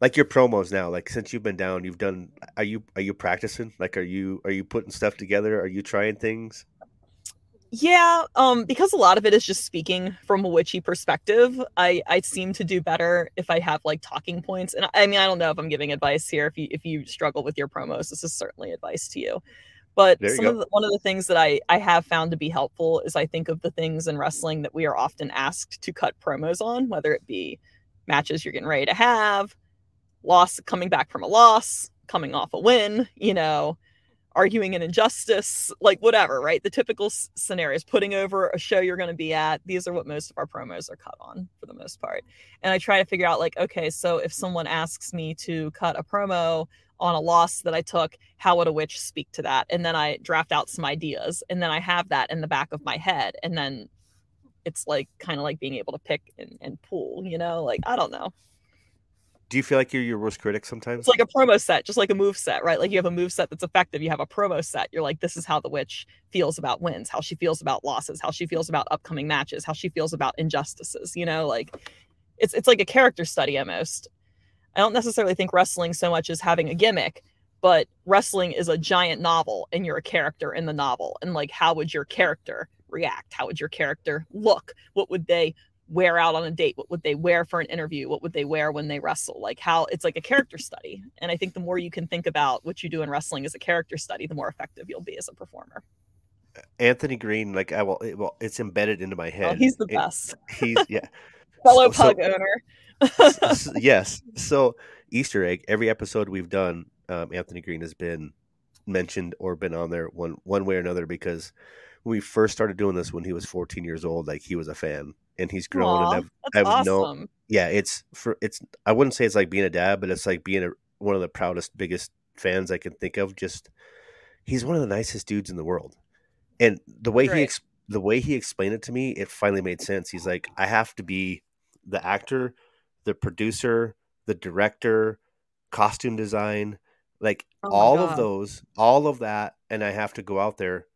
like your promos now, like since you've been down, you've done, are you practicing? Like, are you putting stuff together? Are you trying things? Yeah, because a lot of it is just speaking from a witchy perspective. I seem to do better if I have like talking points. And I mean, I don't know if I'm giving advice here. If you struggle with your promos, this is certainly advice to you. But one of the things that I have found to be helpful is I think of the things in wrestling that we are often asked to cut promos on, whether it be matches you're getting ready to have, loss, coming back from a loss, coming off a win, you know, arguing an injustice, like whatever, right? The typical scenarios, putting over a show you're going to be at. These are what most of our promos are cut on for the most part. And I try to figure out like, okay, so if someone asks me to cut a promo on a loss that I took, how would a witch speak to that? And then I draft out some ideas, and then I have that in the back of my head. And then it's like, kind of like being able to pick and pull, you know, like, I don't know. Do you feel like you're your worst critic sometimes? It's like a promo set, just like a move set, right? Like you have a move set that's effective. You have a promo set. You're like, this is how the witch feels about wins, how she feels about losses, how she feels about upcoming matches, how she feels about injustices. You know, like it's like a character study almost. I don't necessarily think wrestling so much as having a gimmick, but wrestling is a giant novel and you're a character in the novel. And like, how would your character react? How would your character look? What would they wear out on a date? What would they wear for an interview? What would they wear when they wrestle? Like, how it's like a character study. And I think the more you can think about what you do in wrestling as a character study, the more effective you'll be as a performer. Anthony Green, like it's embedded into my head. Oh, he's the best. He's fellow pug owner. Yes. So Easter egg, every episode we've done, Anthony Green has been mentioned or been on there one way or another, because when we first started doing this, when he was 14 years old, like he was a fan. And he's grown. Aww, and I've awesome. Known. Yeah, it's. I wouldn't say it's like being a dad, but it's like being one of the proudest, biggest fans I can think of. Just, he's one of the nicest dudes in the world, and the way right. the way he explained it to me, it finally made sense. He's like, I have to be the actor, the producer, the director, costume design, like all of that, and I have to go out there.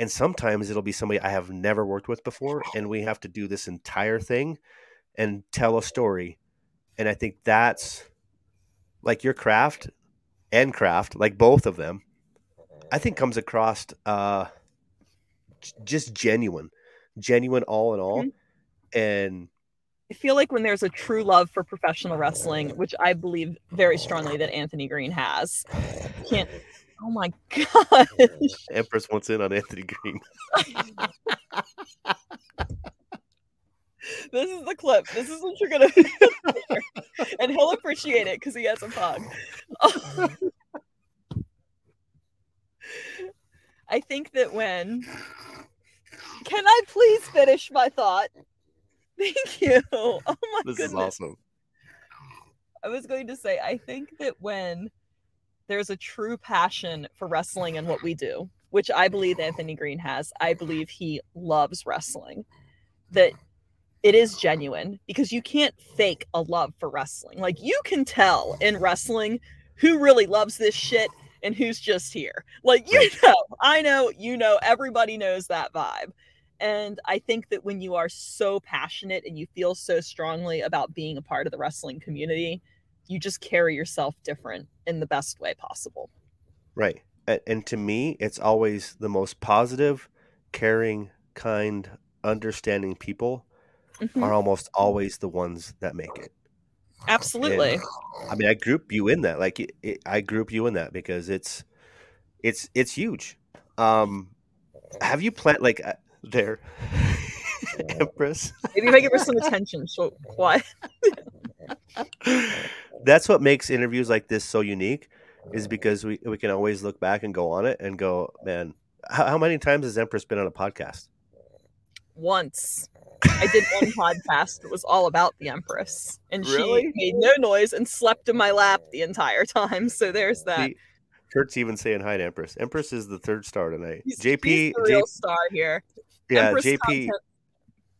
And sometimes it'll be somebody I have never worked with before, and we have to do this entire thing and tell a story. And I think that's like your craft and craft, like both of them, I think comes across just genuine all in all. Mm-hmm. And I feel like when there's a true love for professional wrestling, which I believe very strongly that Anthony Green has, can't. Oh my gosh. Empress wants in on Anthony Green. This is the clip. This is what you're going to and he'll appreciate it because he has a pug. I think that when... Can I please finish my thought? Thank you. Oh my goodness. This is awesome. I was going to say, I think that when... there's a true passion for wrestling and what we do, which I believe Anthony Green has. I believe he loves wrestling, that it is genuine, because you can't fake a love for wrestling. Like, you can tell in wrestling who really loves this shit and who's just here. Like, you know, I know, you know, everybody knows that vibe. And I think that when you are so passionate and you feel so strongly about being a part of the wrestling community, you just carry yourself different in the best way possible. Right. And to me, it's always the most positive, caring, kind, understanding people mm-hmm. are almost always the ones that make it. Absolutely. And, I mean, I group you in that. Like, I group you in that because it's huge. Have you planned like there, Empress? Maybe if I give her some attention, she'll quiet. That's what makes interviews like this so unique, is because we can always look back and go on it and go, man, how many times has Empress been on a podcast? Once. I did one podcast. It was all about the Empress, and really? She made no noise and slept in my lap the entire time. So there's that. Kurt's even saying hi to Empress. Empress is the third star tonight. He's the real star here. Yeah, Empress JP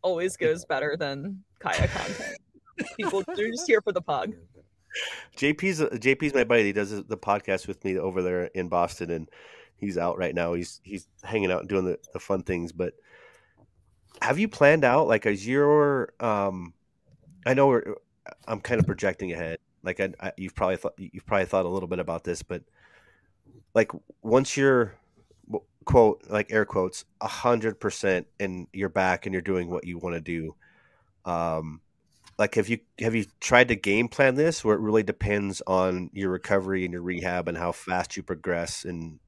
always goes better than Kaia content. People, they're just here for the pug. JP's my buddy. He does the podcast with me over there in Boston, and he's out right now. He's hanging out and doing the fun things. But have you planned out, like, is your I know I'm kind of projecting ahead. Like, you've probably thought a little bit about this, but like, once you're quote, like air quotes, 100% and you're back and you're doing what you want to do, like, have you tried to game plan this, where it really depends on your recovery and your rehab and how fast you progress? And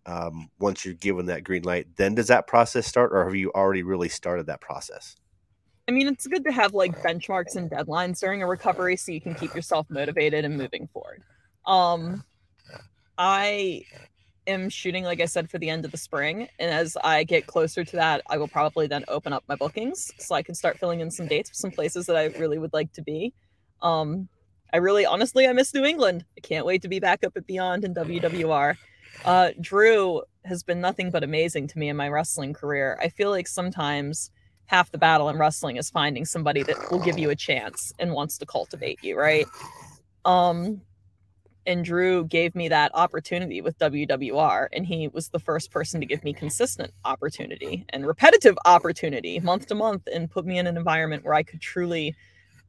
once you're given that green light, then does that process start, or have you already really started that process? I mean, it's good to have like benchmarks and deadlines during a recovery so you can keep yourself motivated and moving forward. I am shooting, like I said, for the end of the spring. And as I get closer to that, I will probably then open up my bookings so I can start filling in some dates for some places that I really would like to be. I miss New England. I can't wait to be back up at Beyond and WWR. Drew has been nothing but amazing to me in my wrestling career. I feel like sometimes half the battle in wrestling is finding somebody that will give you a chance and wants to cultivate you, right? And Drew gave me that opportunity with WWR, and he was the first person to give me consistent opportunity and repetitive opportunity month to month, and put me in an environment where I could truly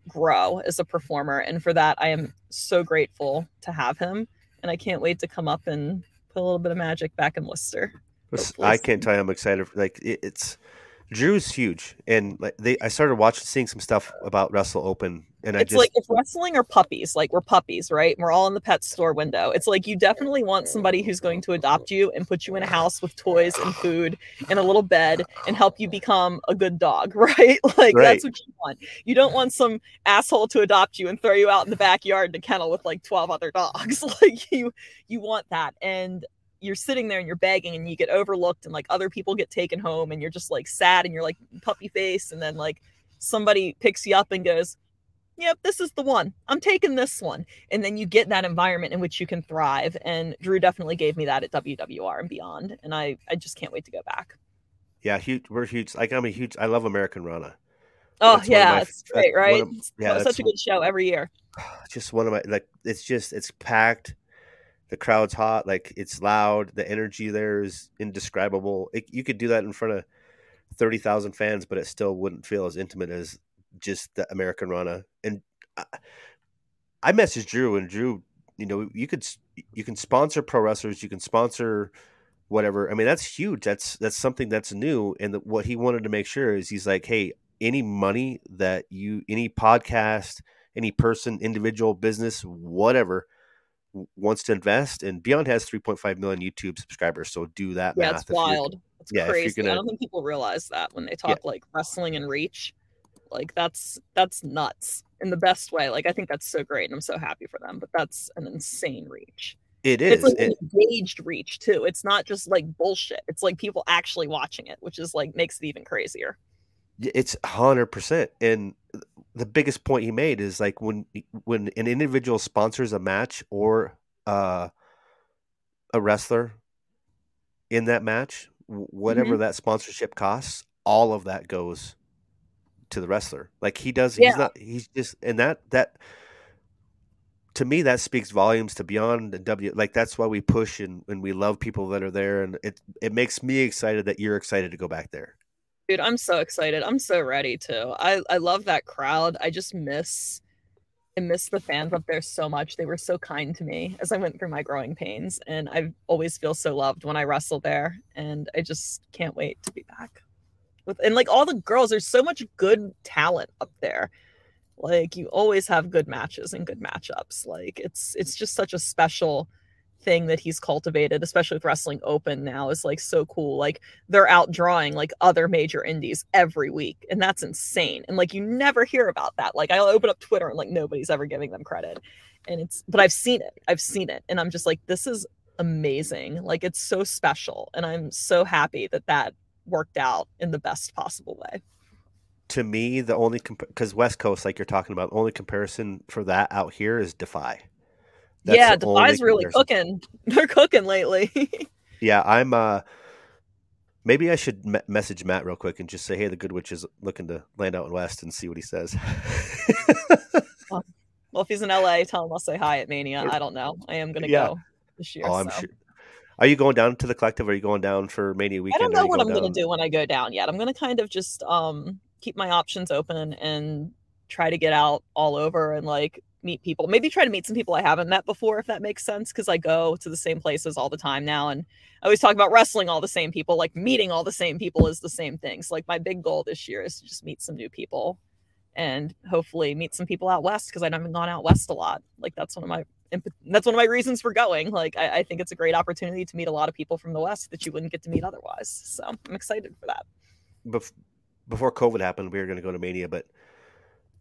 grow as a performer. And for that, I am so grateful to have him, and I can't wait to come up and put a little bit of magic back in Worcester. I can't tell you I'm excited. Like, it's Drew's huge, and like I started seeing some stuff about Wrestle Open. And it's like, if wrestling are puppies, like we're puppies, right? And we're all in the pet store window. It's like, you definitely want somebody who's going to adopt you and put you in a house with toys and food and a little bed and help you become a good dog, right? Like, That's what you want. You don't want some asshole to adopt you and throw you out in the backyard in a kennel with like 12 other dogs. Like, you want that. And you're sitting there and you're begging and you get overlooked and like other people get taken home and you're just like sad and you're like puppy face. And then like somebody picks you up and goes, yep, this is the one. I'm taking this one. And then you get that environment in which you can thrive. And Drew definitely gave me that at WWR and Beyond. And I just can't wait to go back. Yeah, huge. We're huge. Like, I'm a huge. I love American Rana. Oh, that's it's great, right? It's such a good show every year. Just one of my, like, it's packed. The crowd's hot. Like, it's loud. The energy there is indescribable. You could do that in front of 30,000 fans, but it still wouldn't feel as intimate as just the American Rana. And I messaged Drew, and Drew, you know, you can sponsor pro wrestlers, you can sponsor whatever. I mean, that's huge. That's something that's new. And what he wanted to make sure is, he's like, hey, any money that any podcast, any person, individual, business, whatever wants to invest. And Beyond has 3.5 million YouTube subscribers, so do that math. That's wild. That's crazy. I don't think people realize that when they talk like wrestling and reach. Like, that's nuts in the best way. Like, I think that's so great, and I'm so happy for them, but that's an insane reach. It is. It's like an engaged reach too. It's not just like bullshit. It's like people actually watching it, which is like, makes it even crazier. It's 100%. And the biggest point he made is like, when an individual sponsors a match or a wrestler in that match, whatever that sponsorship costs, all of that goes to the wrestler. Like, he does, and that to me, that speaks volumes to Beyond and like, that's why we push and we love people that are there. And it makes me excited that you're excited to go back there. Dude, I'm so excited. I'm so ready too. I love that crowd. I just miss the fans up there so much. They were so kind to me as I went through my growing pains, and I always feel so loved when I wrestle there, and I just can't wait to be back. And like all the girls, there's so much good talent up there. Like you always have good matches and good matchups. Like it's just such a special thing that he's cultivated, especially with Wrestling Open now, is like so cool. Like they're outdrawing like other major indies every week, and that's insane. And like you never hear about that. Like I'll open up Twitter and like nobody's ever giving them credit. And it's, but I've seen it, and I'm just like, this is amazing. Like it's so special, and I'm so happy that that worked out in the best possible way. To me, the only, because West Coast, like you're talking about, the only comparison for that out here is Defy. That's Defy's really cooking. They're cooking lately. Yeah, I'm. Maybe I should message Matt real quick and just say, hey, the Good Witch is looking to land out in West, and see what he says. Well, if he's in LA, tell him I'll say hi at Mania. I don't know. I am going to go this year. Oh, I'm sure. Are you going down to the Collective? Or are you going down for Mania weekend? I don't know what I'm going to do when I go down yet. I'm going to kind of just keep my options open and try to get out all over and like meet people. Maybe try to meet some people I haven't met before, if that makes sense, because I go to the same places all the time now. And I always talk about wrestling all the same people. Like meeting all the same people is the same thing. So like my big goal this year is to just meet some new people and hopefully meet some people out west, because I haven't gone out west a lot. Like that's one of my reasons for going. Like, I think it's a great opportunity to meet a lot of people from the West that you wouldn't get to meet otherwise. So I'm excited for that. Before COVID happened, we were going to go to Mania, but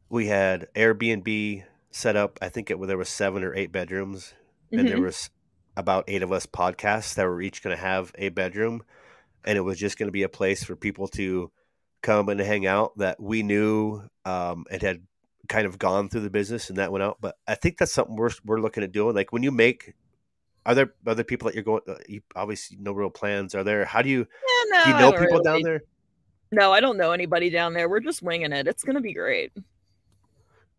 we had Airbnb set up. I think there was 7 or 8 bedrooms, and there was about 8 of us podcasts that were each going to have a bedroom. And it was just going to be a place for people to come and hang out that we knew and had kind of gone through the business and that went out. But I think that's something we're looking at doing. Like when you make, are there other people that you're going, you obviously no real plans are there? How do you, do you know people really down there? No, I don't know anybody down there. We're just winging it. It's going to be great.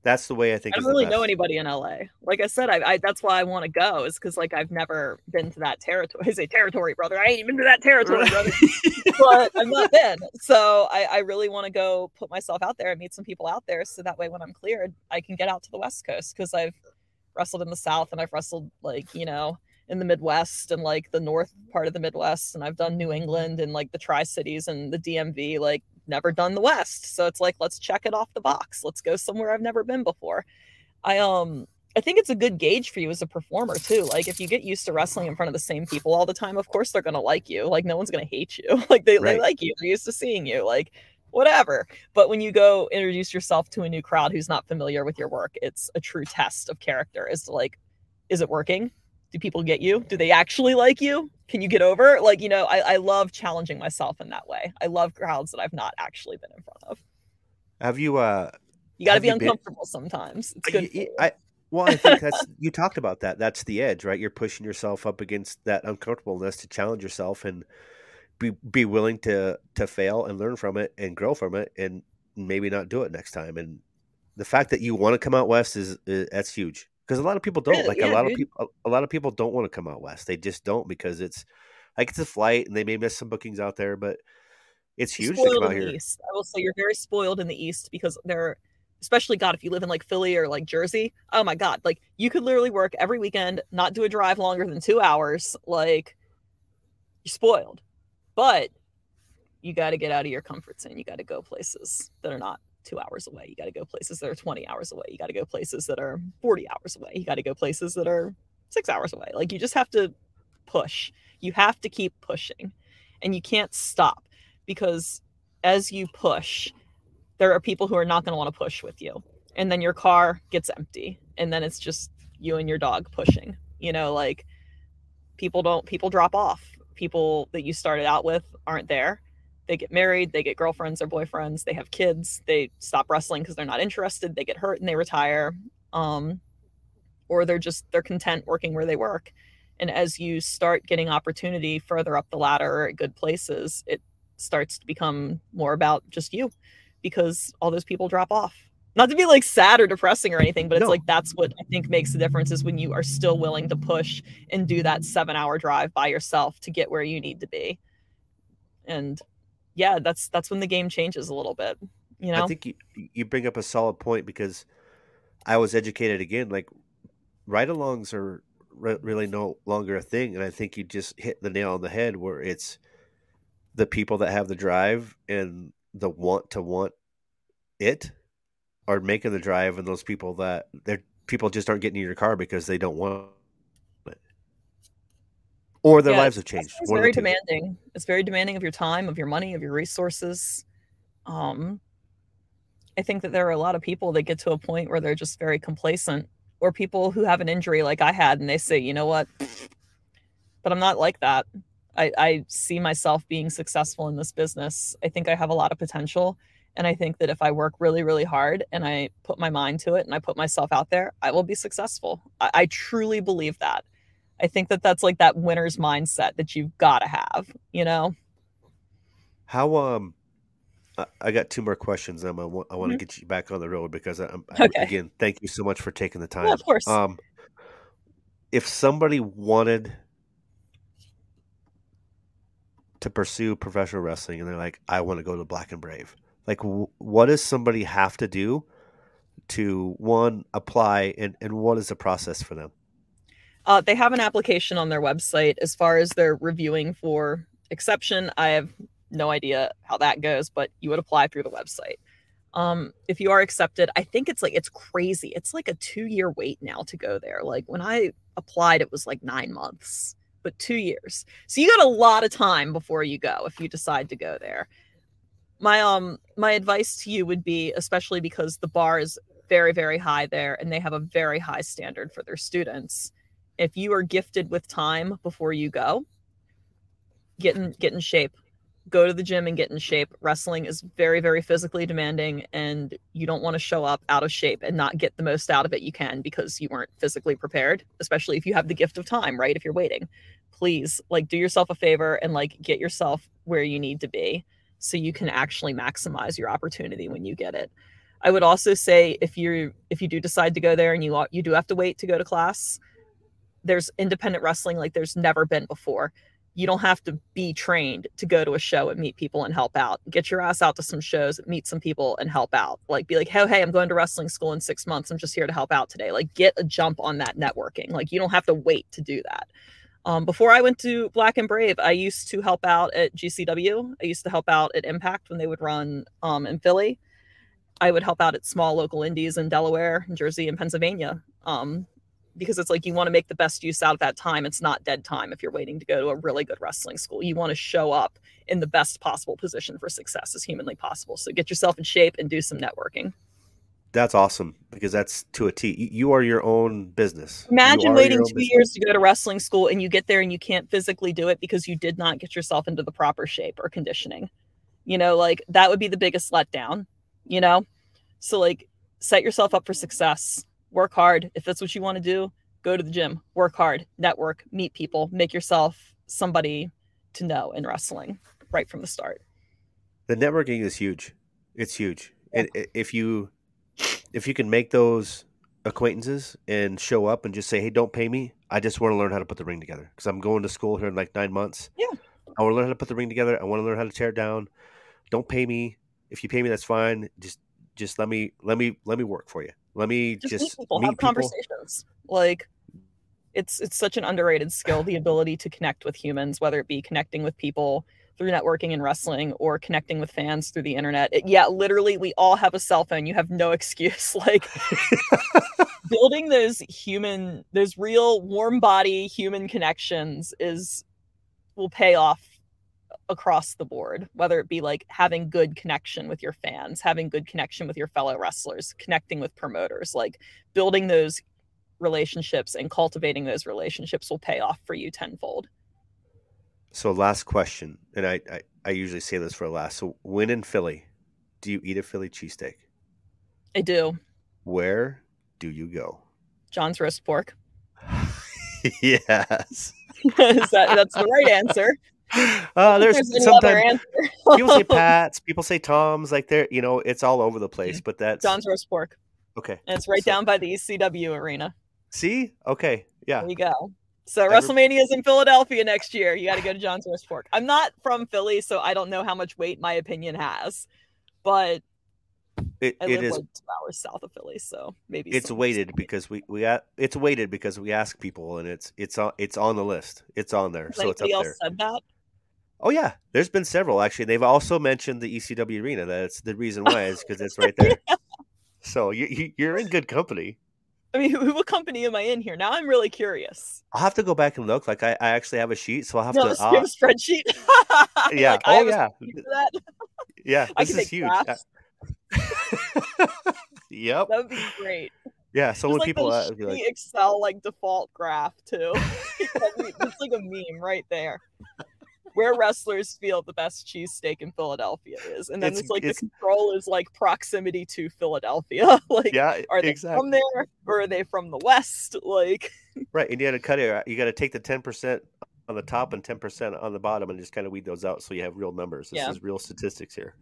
That's the way I think. I don't really know anybody in LA. Like I said, I that's why I want to go, is because like I've never been to that territory. I say territory, brother. I ain't even to that territory, brother. But I've not been. So I really want to go put myself out there and meet some people out there. So that way when I'm cleared, I can get out to the West Coast, because I've wrestled in the South, and I've wrestled like, you know, in the Midwest and like the north part of the Midwest. And I've done New England and like the Tri-Cities and the DMV, like never done the West. So it's like, let's check it off the box. Let's go somewhere I've never been before. I think it's a good gauge for you as a performer too. Like if you get used to wrestling in front of the same people all the time, of course they're going to like you. Like no one's going to hate you. Like they like you. They're used to seeing you, like whatever. But when you go introduce yourself to a new crowd who's not familiar with your work, it's a true test of character. Is like, is it working? Do people get you? Do they actually like you? Can you get over? Like, you know, I love challenging myself in that way. I love crowds that I've not actually been in front of. Have you? You got to be uncomfortable sometimes. It's good. I think that's you talked about that. That's the edge, right? You're pushing yourself up against that uncomfortableness to challenge yourself and be willing to fail and learn from it and grow from it and maybe not do it next time. And the fact that you want to come out west is that's huge. Because a lot of people don't a lot of people don't want to come out west. They just don't, because it's like it's a flight and they may miss some bookings out there, but it's huge to come out here. East. I will say you're very spoiled in the East, because they're especially if you live in like Philly or like Jersey. Oh my God. Like you could literally work every weekend, not do a drive longer than 2 hours. Like you're spoiled, but you got to get out of your comfort zone. You got to go places that are not 2 hours away. You got to go places that are 20 hours away. You got to go places that are 40 hours away. You got to go places that are 6 hours away. Like you just have to push. You have to keep pushing, and you can't stop, because as you push, there are people who are not going to want to push with you. And then your car gets empty, and then it's just you and your dog pushing, you know, like people drop off. People that you started out with aren't there. They get married, they get girlfriends or boyfriends, they have kids, they stop wrestling because they're not interested, they get hurt and they retire. Or they're content working where they work. And as you start getting opportunity further up the ladder at good places, it starts to become more about just you, because all those people drop off. Not to be like sad or depressing or anything, but it's like, that's what I think makes the difference, is when you are still willing to push and do that 7-hour drive by yourself to get where you need to be. And yeah, that's when the game changes a little bit, you know. I think you bring up a solid point, because I was educated again. Like ride-alongs are really no longer a thing, and I think you just hit the nail on the head where it's the people that have the drive and the want to want it are making the drive, and those people that they're people just aren't getting in your car because they don't want it, or their lives have changed. It's very demanding. It's very demanding of your time, of your money, of your resources. I think that there are a lot of people that get to a point where they're just very complacent, or people who have an injury like I had and they say, you know what? But I'm not like that. I see myself being successful in this business. I think I have a lot of potential. And I think that if I work really, really hard and I put my mind to it and I put myself out there, I will be successful. I truly believe that. I think that that's like that winner's mindset that you've got to have, you know? How, I got two more questions. I want to get you back on the road because okay. Again, thank you so much for taking the time. Yeah, of course. If somebody wanted to pursue professional wrestling and they're like, I want to go to Black and Brave, like what does somebody have to do to one, apply, and what is the process for them? They have an application on their website. As far as they're reviewing for exception, I have no idea how that goes, but you would apply through the website. If you are accepted, I think it's crazy. It's like a 2-year wait now to go there. Like when I applied, it was like 9 months, but 2 years. So you got a lot of time before you go, if you decide to go there. My advice to you would be, especially because the bar is very, very high there and they have a very high standard for their students. If you are gifted with time before you go, get in shape. Go to the gym and get in shape. Wrestling is very, very physically demanding, and you don't want to show up out of shape and not get the most out of it you can because you weren't physically prepared, especially if you have the gift of time, right? If you're waiting, please do yourself a favor and get yourself where you need to be so you can actually maximize your opportunity when you get it. I would also say if you do decide to go there and you do have to wait to go to class, there's independent wrestling like there's never been before. You don't have to be trained to go to a show and meet people and help out. Get your ass out to some shows, meet some people and help out. Be like, hey, I'm going to wrestling school in 6 months. I'm just here to help out today. Get a jump on that networking. You don't have to wait to do that. Before I went to Black and Brave, I used to help out at GCW. I used to help out at Impact when they would run in Philly. I would help out at small local indies in Delaware, Jersey, and Pennsylvania. Because it's you want to make the best use out of that time. It's not dead time if you're waiting to go to a really good wrestling school. You want to show up in the best possible position for success as humanly possible. So get yourself in shape and do some networking. That's awesome, because that's to a T. You are your own business. Imagine waiting 2 years to go to wrestling school and you get there and you can't physically do it because you did not get yourself into the proper shape or conditioning. That would be the biggest letdown, So set yourself up for success. Work hard. If that's what you want to do, go to the gym, work hard, network, meet people, make yourself somebody to know in wrestling right from the start. The networking is huge. It's huge. Yeah. And if you can make those acquaintances and show up and just say, hey, don't pay me. I just want to learn how to put the ring together because I'm going to school here in 9 months. Yeah. I want to learn how to put the ring together. I want to learn how to tear it down. Don't pay me. If you pay me, that's fine. Just let me work for you. Let me just meet people, have conversations. It's such an underrated skill, the ability to connect with humans, whether it be connecting with people through networking and wrestling or connecting with fans through the internet. Literally, we all have a cell phone. You have no excuse. Building those real warm body human connections will pay off across the board, whether it be having good connection with your fans, having good connection with your fellow wrestlers, connecting with promoters, building those relationships and cultivating those relationships will pay off for you tenfold. So last question, and I usually say this for last. So when in Philly, do you eat a Philly cheesesteak? I do. Where do you go? John's Roast Pork. Yes. That's the right answer. There's sometimes people say Pat's, people say Tom's, it's all over the place, but that's John's Roast Pork. Okay. And it's right down by the ECW arena. See? Okay. Yeah. There you go. So WrestleMania is in Philadelphia next year. You got to go to John's Roast Pork. I'm not from Philly, so I don't know how much weight my opinion has, but I live 2 hours south of Philly. So maybe it's weighted because it's weighted because we ask people and it's on the list. It's on there. So it's up there. Else said that? Oh, yeah. There's been several, actually. They've also mentioned the ECW arena. That's the reason why, is because it's right there. So you're in good company. I mean, what company am I in here? Now I'm really curious. I'll have to go back and look. Like, I actually have a sheet, so I'll have to... You have a spreadsheet? Yeah. Like, oh, yeah. That. Yeah, this is huge. Yep. That would be great. Yeah, so just when like people... the like... Excel, like, default graph, too. It's like a meme right there. Where wrestlers feel the best cheesesteak in Philadelphia is. And then it's the control is like proximity to Philadelphia. Like, yeah, are they from there or are they from the West? Like, right. And you got to cut it. You got to take the 10% on the top and 10% on the bottom and just kind of weed those out. So you have real numbers. This is real statistics here.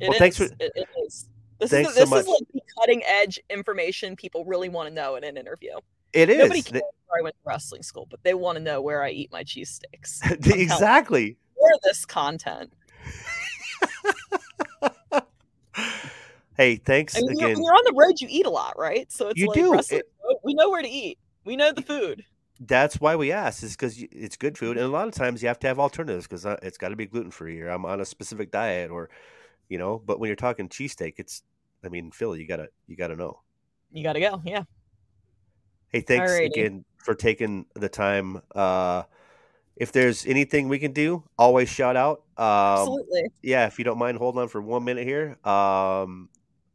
It is. This is like the cutting edge information people really want to know in an interview. It is. Nobody cares where I went to wrestling school, but they want to know where I eat my cheesesteaks. Exactly. For this content. Hey, thanks again. When you're on the road, you eat a lot, right? So it's we know where to eat. We know the food. That's why we asked, is because it's good food. And a lot of times you have to have alternatives because it's got to be gluten-free or I'm on a specific diet or, you know. But when you're talking cheesesteak, Philly, you got to know. You got to go, yeah. Hey, thanks again for taking the time. If there's anything we can do, always shout out. Absolutely. Yeah, if you don't mind holding on for 1 minute here, I'm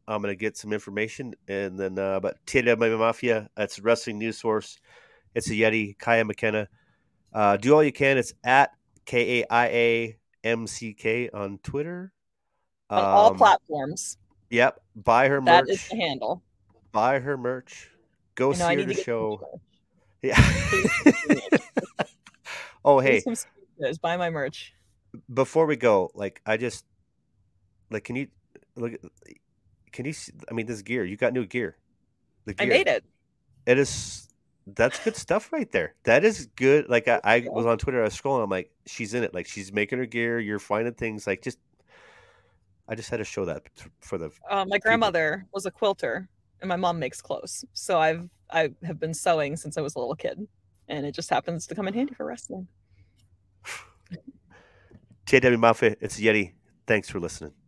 going to get some information. And then about TWM Mafia, that's Wrestling News Source. It's a Yeti, Kaia McKenna. Do all you can. It's at KaiaMCK on Twitter. On all platforms. Yep. Buy her merch. That is the handle. Buy her merch. Go see her show. Yeah. Oh, hey. Buy my merch. Before we go, can you look? Can you? This gear. You got new gear. The gear. I made it. It is. That's good stuff right there. That is good. Like I was on Twitter. I was scrolling. I'm like, she's in it. Like she's making her gear. You're finding things. Like I just had to show that for the. My grandmother was a quilter. And my mom makes clothes. So I have been sewing since I was a little kid. And it just happens to come in handy for wrestling. TW Mafia, it's Yeti. Thanks for listening.